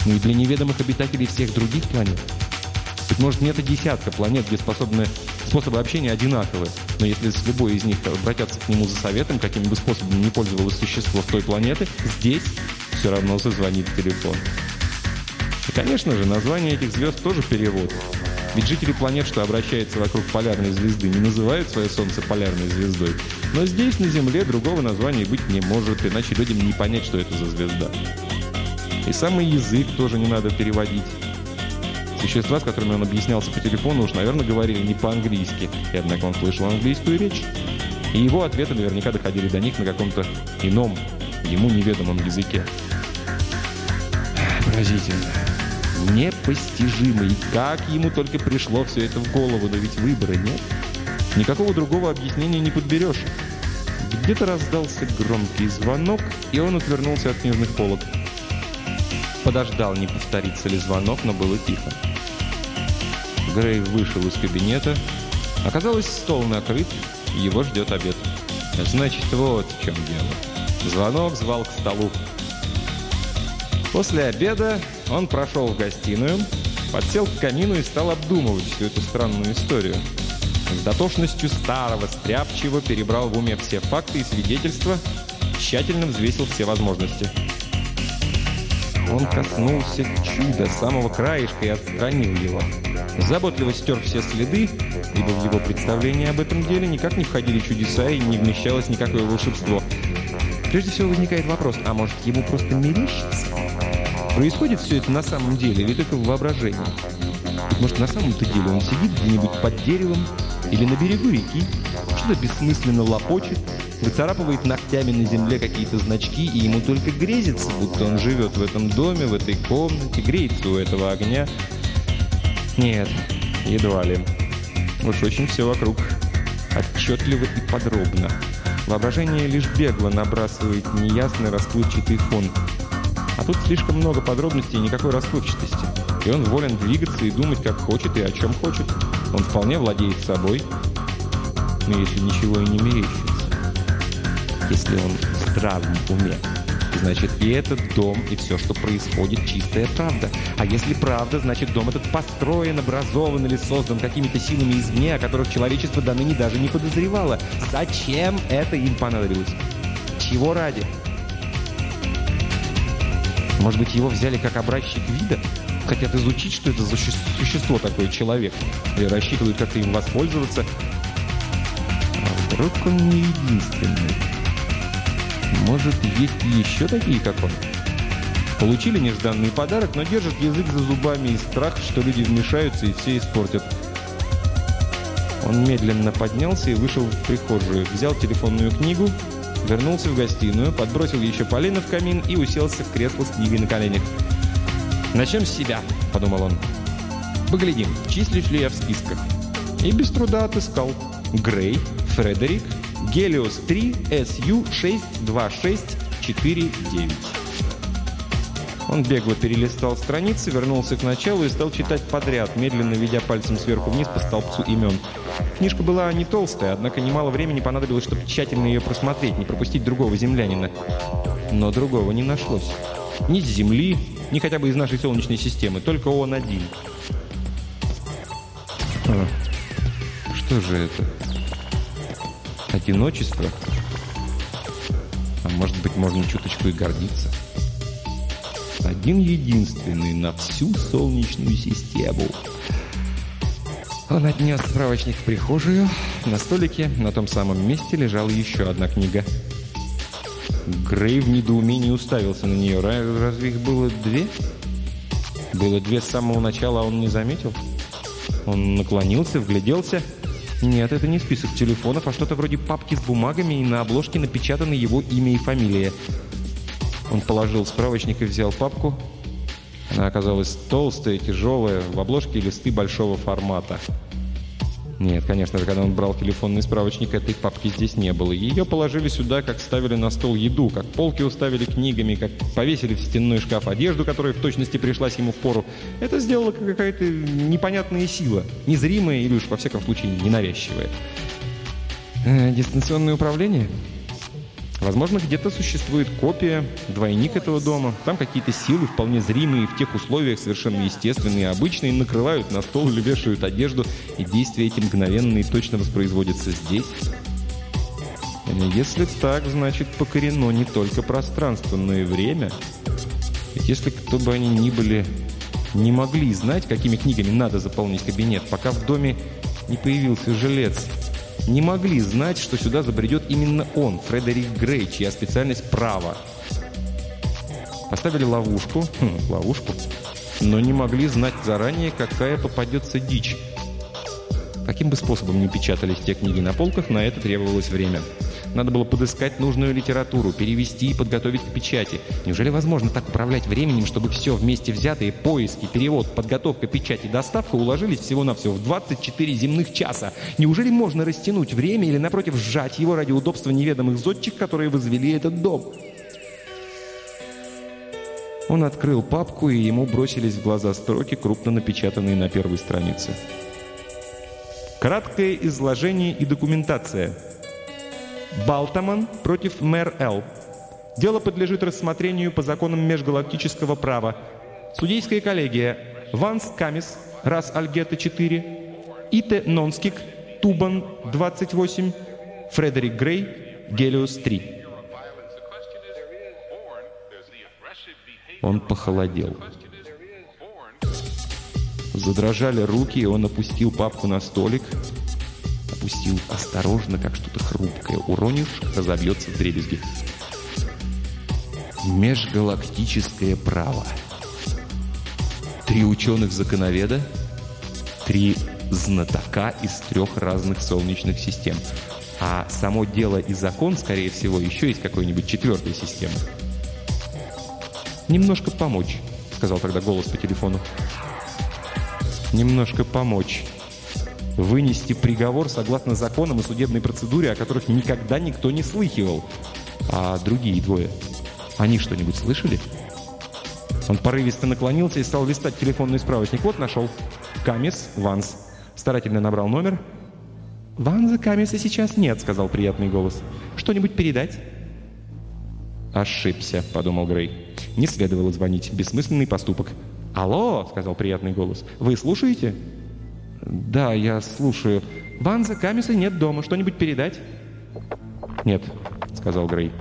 но и для неведомых обитателей всех других планет. Быть может, нет и десятка планет, где способы общения одинаковы, но если с любой из них обратятся к нему за советом, каким бы способом ни пользовалось существо с той планеты, здесь все равно зазвонит телефон. И, конечно же, название этих звезд тоже перевод. Ведь жители планет, что обращаются вокруг полярной звезды, не называют свое Солнце полярной звездой. Но здесь, на Земле, другого названия быть не может, иначе людям не понять, что это за звезда. И самый язык тоже не надо переводить. Существа, с которыми он объяснялся по телефону, уж, наверное, говорили не по-английски, и однако он слышал английскую речь. И его ответы наверняка доходили до них на каком-то ином, ему неведомом языке. Поразительно. Непостижимый. Как ему только пришло все это в голову, но ведь выбора нет. Никакого другого объяснения не подберешь. Где-то раздался громкий звонок, и он отвернулся от книжных полок. Подождал, не повторится ли звонок, но было тихо. Грей вышел из кабинета. Оказалось, стол накрыт, его ждет обед. Значит, вот в чем дело. Звонок звал к столу. После обеда он прошел в гостиную, подсел к камину и стал обдумывать всю эту странную историю. С дотошностью старого стряпчего перебрал в уме все факты и свидетельства, тщательно взвесил все возможности. Он коснулся чуда самого краешка и отстранил его. Заботливо стер все следы, ибо в его представление об этом деле никак не входили чудеса и не вмещалось никакое волшебство. Прежде всего возникает вопрос, а может, ему просто мерещится? Происходит все это на самом деле или только в воображении? Может, на самом-то деле он сидит где-нибудь под деревом или на берегу реки, что-то бессмысленно лопочет, выцарапывает ногтями на земле какие-то значки, и ему только грезится, будто он живет в этом доме, в этой комнате, греется у этого огня. Нет, едва ли. Уж очень все вокруг отчетливо и подробно. Воображение лишь бегло набрасывает неясный расплывчатый фон. А тут слишком много подробностей и никакой расплывчатости. И он волен двигаться и думать, как хочет и о чем хочет. Он вполне владеет собой. Но если ничего и не мерещится. Если он в здравом уме, значит и этот дом, и все, что происходит, чистая правда. А если правда, значит дом этот построен, образован или создан какими-то силами извне, о которых человечество до ныне даже не подозревало. Зачем это им понадобилось? Чего ради? Может быть, его взяли как образчик вида? Хотят изучить, что это за существо такое, человек? Или рассчитывают как-то им воспользоваться? А вдруг он не единственный? Может, есть еще такие, как он? Получили нежданный подарок, но держат язык за зубами и страх, что люди вмешаются и все испортят. Он медленно поднялся и вышел в прихожую, взял телефонную книгу, вернулся в гостиную, подбросил еще полено в камин и уселся в кресло с книгой на коленях. «Начнем с себя», — подумал он. «Поглядим, числюсь ли я в списках». И без труда отыскал. Грей, Фредерик, Гелиос 3, SU 62649. Он бегло перелистал страницы, вернулся к началу и стал читать подряд, медленно ведя пальцем сверху вниз по столбцу имен. Книжка была не толстая, однако немало времени понадобилось, чтобы тщательно ее просмотреть, не пропустить другого землянина. Но другого не нашлось. Ни с Земли, ни хотя бы из нашей Солнечной системы, только он один. Что же это? Одиночество? А может быть, можно чуточку и гордиться. Один единственный на всю Солнечную систему. Он отнес справочник в прихожую. На столике на том самом месте лежала еще одна книга. Грей в недоумении уставился на нее. Разве их было две? Было две с самого начала, а он не заметил. Он наклонился, вгляделся. Нет, это не список телефонов, а что-то вроде папки с бумагами, и на обложке напечатаны его имя и фамилия. Он положил справочник и взял папку. Она оказалась толстая, тяжелая, в обложке листы большого формата. Нет, конечно же, когда он брал телефонный справочник, этой папки здесь не было. Ее положили сюда, как ставили на стол еду, как полки уставили книгами, как повесили в стенной шкаф одежду, которая в точности пришлась ему в пору. Это сделала какая-то непонятная сила, незримая или уж, во всяком случае, ненавязчивая. Дистанционное управление? Возможно, где-то существует копия, двойник этого дома. Там какие-то силы, вполне зримые, в тех условиях совершенно естественные, обычные, накрывают на стол или вешают одежду, и действия эти мгновенно и точно воспроизводятся здесь. Если так, значит, покорено не только пространство, но и время. Ведь если кто бы они ни были, не могли знать, какими книгами надо заполнить кабинет, пока в доме не появился жилец. Не могли знать, что сюда забредет именно он, Фредерик Грей, чья специальность – право. Поставили ловушку, но не могли знать заранее, какая попадется дичь. Каким бы способом ни печатались те книги на полках, на это требовалось время. Надо было подыскать нужную литературу, перевести и подготовить к печати. Неужели возможно так управлять временем, чтобы все вместе взятые поиски, перевод, подготовка, печать и доставка уложились всего-навсего в 24 земных часа? Неужели можно растянуть время или, напротив, сжать его ради удобства неведомых зодчих, которые возвели этот дом? Он открыл папку, и ему бросились в глаза строки, крупно напечатанные на первой странице. Краткое изложение и документация. Балтаман против Мэр Эл. Дело подлежит рассмотрению по законам межгалактического права. Судейская коллегия. Ванс Камис, Рас Альгета 4, Ите Нонскик, Тубан 28, Фредерик Грей, Гелиос 3. Он похолодел. Задрожали руки, и он опустил папку на столик. Опустил осторожно, как что-то хрупкое. Уронишь, разобьется вдребезги. Межгалактическое право. 3 ученых-законоведа, 3 знатока из 3 разных солнечных систем. А само дело и закон, скорее всего, еще из какой-нибудь 4-й системы. «Немножко помочь», — сказал тогда голос по телефону. «Немножко помочь». Вынести приговор согласно законам и судебной процедуре, о которых никогда никто не слыхивал. А другие двое, они что-нибудь слышали? Он порывисто наклонился и стал листать телефонный справочник. Вот нашел. Камис, Ванс. Старательно набрал номер. «Ванза Камиса сейчас нет», — сказал приятный голос. «Что-нибудь передать?» «Ошибся», — подумал Грей. «Не следовало звонить. Бессмысленный поступок». «Алло», — сказал приятный голос. «Вы слушаете?» «Да, я слушаю. Ванза Камиса нет дома. Что-нибудь передать?» «Нет», — сказал Грей.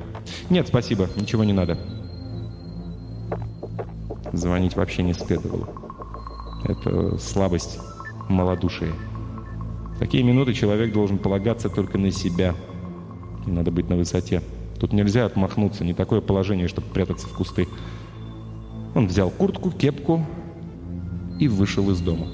«Нет, спасибо. Ничего не надо». Звонить вообще не следовало. Это слабость, малодушие. В такие минуты человек должен полагаться только на себя. И надо быть на высоте. Тут нельзя отмахнуться. Не такое положение, чтобы прятаться в кусты. Он взял куртку, кепку и вышел из дома.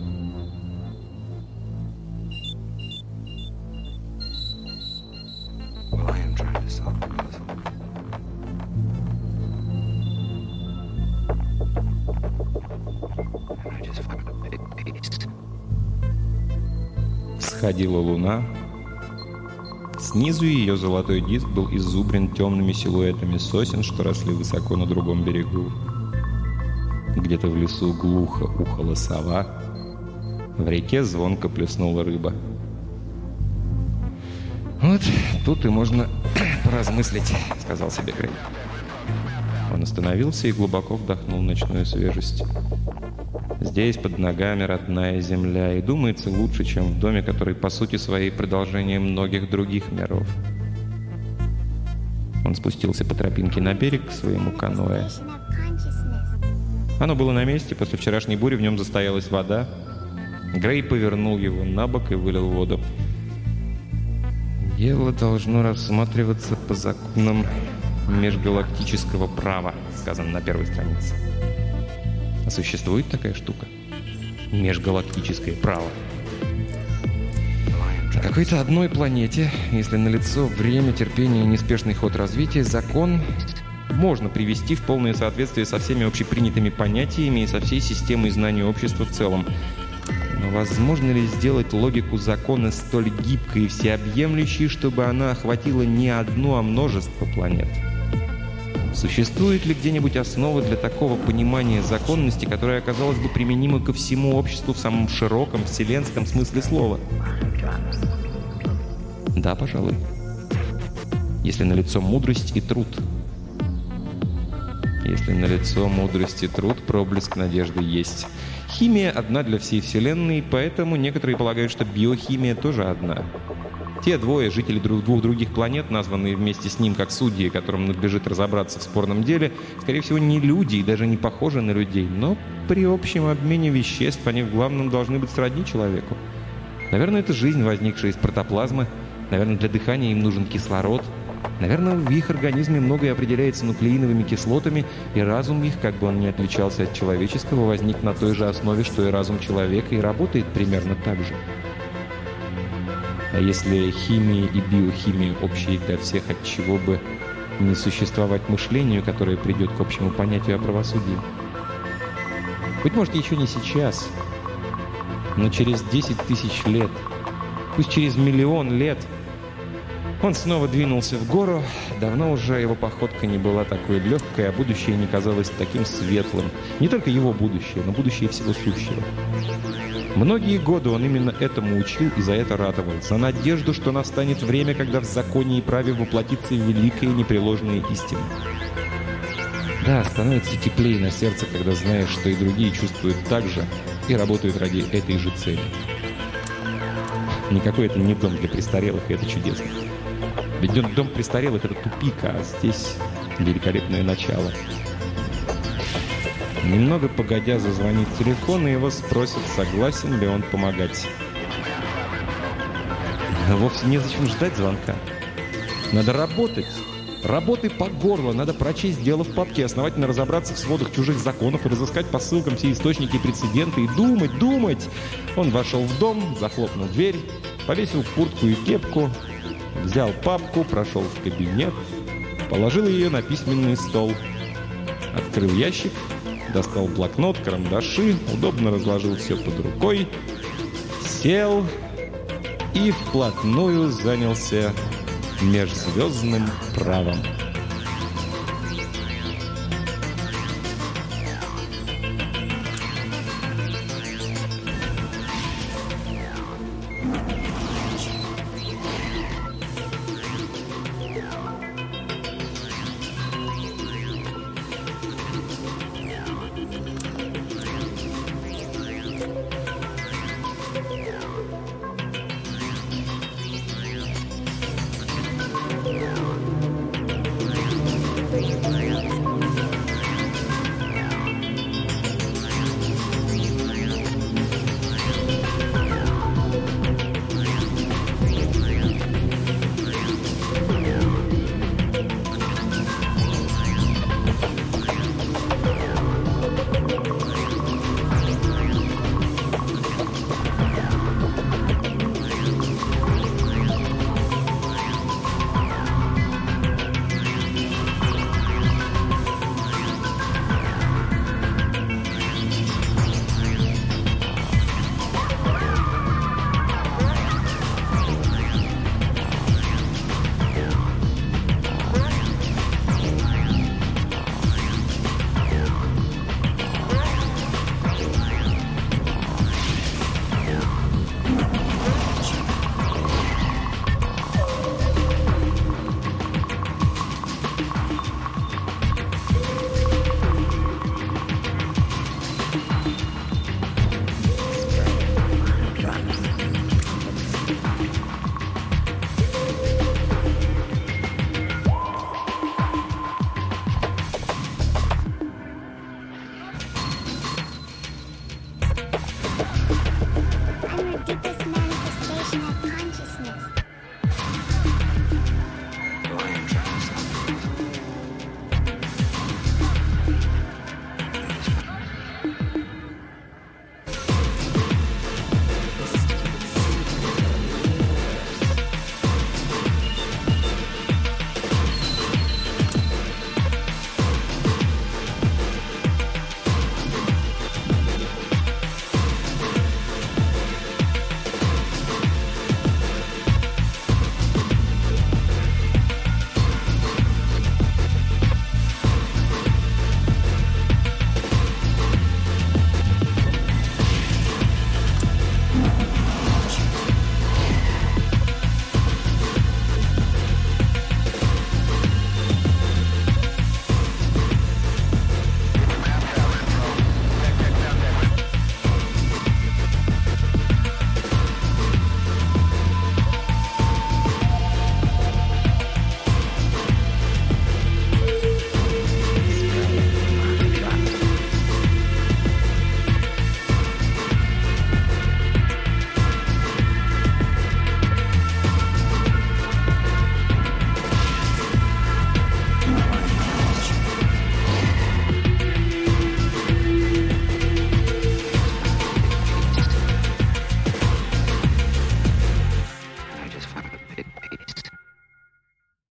Сходила луна. Снизу ее золотой диск был изубрен темными силуэтами сосен, что росли высоко на другом берегу. Где-то в лесу глухо ухала сова, в реке звонко плеснула рыба. «Вот тут и можно поразмыслить», — сказал себе Грей. Он остановился и глубоко вдохнул ночную свежесть. Здесь под ногами родная земля, и думается лучше, чем в доме, который по сути своей продолжение многих других миров. Он спустился по тропинке на берег к своему каноэ. Оно было на месте, после вчерашней бури в нем застоялась вода. Грей повернул его на бок и вылил воду. «Дело должно рассматриваться по законам межгалактического права», сказано на первой странице. А существует такая штука? Межгалактическое право. На какой-то одной планете, если налицо время, терпение и неспешный ход развития, закон можно привести в полное соответствие со всеми общепринятыми понятиями и со всей системой знаний общества в целом. Но возможно ли сделать логику закона столь гибкой и всеобъемлющей, чтобы она охватила не одну, а множество планет? Существует ли где-нибудь основа для такого понимания законности, которая оказалась бы применима ко всему обществу в самом широком, вселенском смысле слова? Да, пожалуй. если налицо мудрость и труд. Если налицо мудрость и труд, проблеск надежды есть. Химия одна для всей Вселенной, поэтому некоторые полагают, что биохимия тоже одна. Те двое, жители двух других планет, названные вместе с ним как судьи, которым надлежит разобраться в спорном деле, скорее всего, не люди и даже не похожи на людей, но при общем обмене веществ они в главном должны быть сродни человеку. Наверное, это жизнь, возникшая из протоплазмы, наверное, для дыхания им нужен кислород, наверное, в их организме многое определяется нуклеиновыми кислотами, и разум их, как бы он ни отличался от человеческого, возник на той же основе, что и разум человека, и работает примерно так же. А если химия и биохимия общие для всех, от чего бы не существовать мышлению, которое придет к общему понятию о правосудии? Быть может, еще не сейчас, но через 10 тысяч лет, пусть через миллион лет, он снова двинулся в гору. Давно уже его походка не была такой легкой, а будущее не казалось таким светлым. Не только его будущее, но будущее всего сущего. Многие годы он именно этому учил и за это ратовал. За надежду, что настанет время, когда в законе и праве воплотится великая непреложная истина. Да, становится теплее на сердце, когда знаешь, что и другие чувствуют так же и работают ради этой же цели. Никакой это не дом для престарелых, и это чудесно. Ведь дом престарелых — это тупик, а здесь великолепное начало. Немного погодя зазвонит телефон, и его спросят, согласен ли он помогать. Но вовсе незачем ждать звонка. Надо работать. Работы по горло. Надо прочесть дело в папке, основательно разобраться в сводах чужих законов и разыскать по ссылкам все источники и прецеденты. И думать, думать. Он вошел в дом, захлопнул дверь, повесил куртку и кепку, взял папку, прошел в кабинет, положил ее на письменный стол, открыл ящик, достал блокнот, карандаши, удобно разложил все под рукой, сел и вплотную занялся межзвездным правом.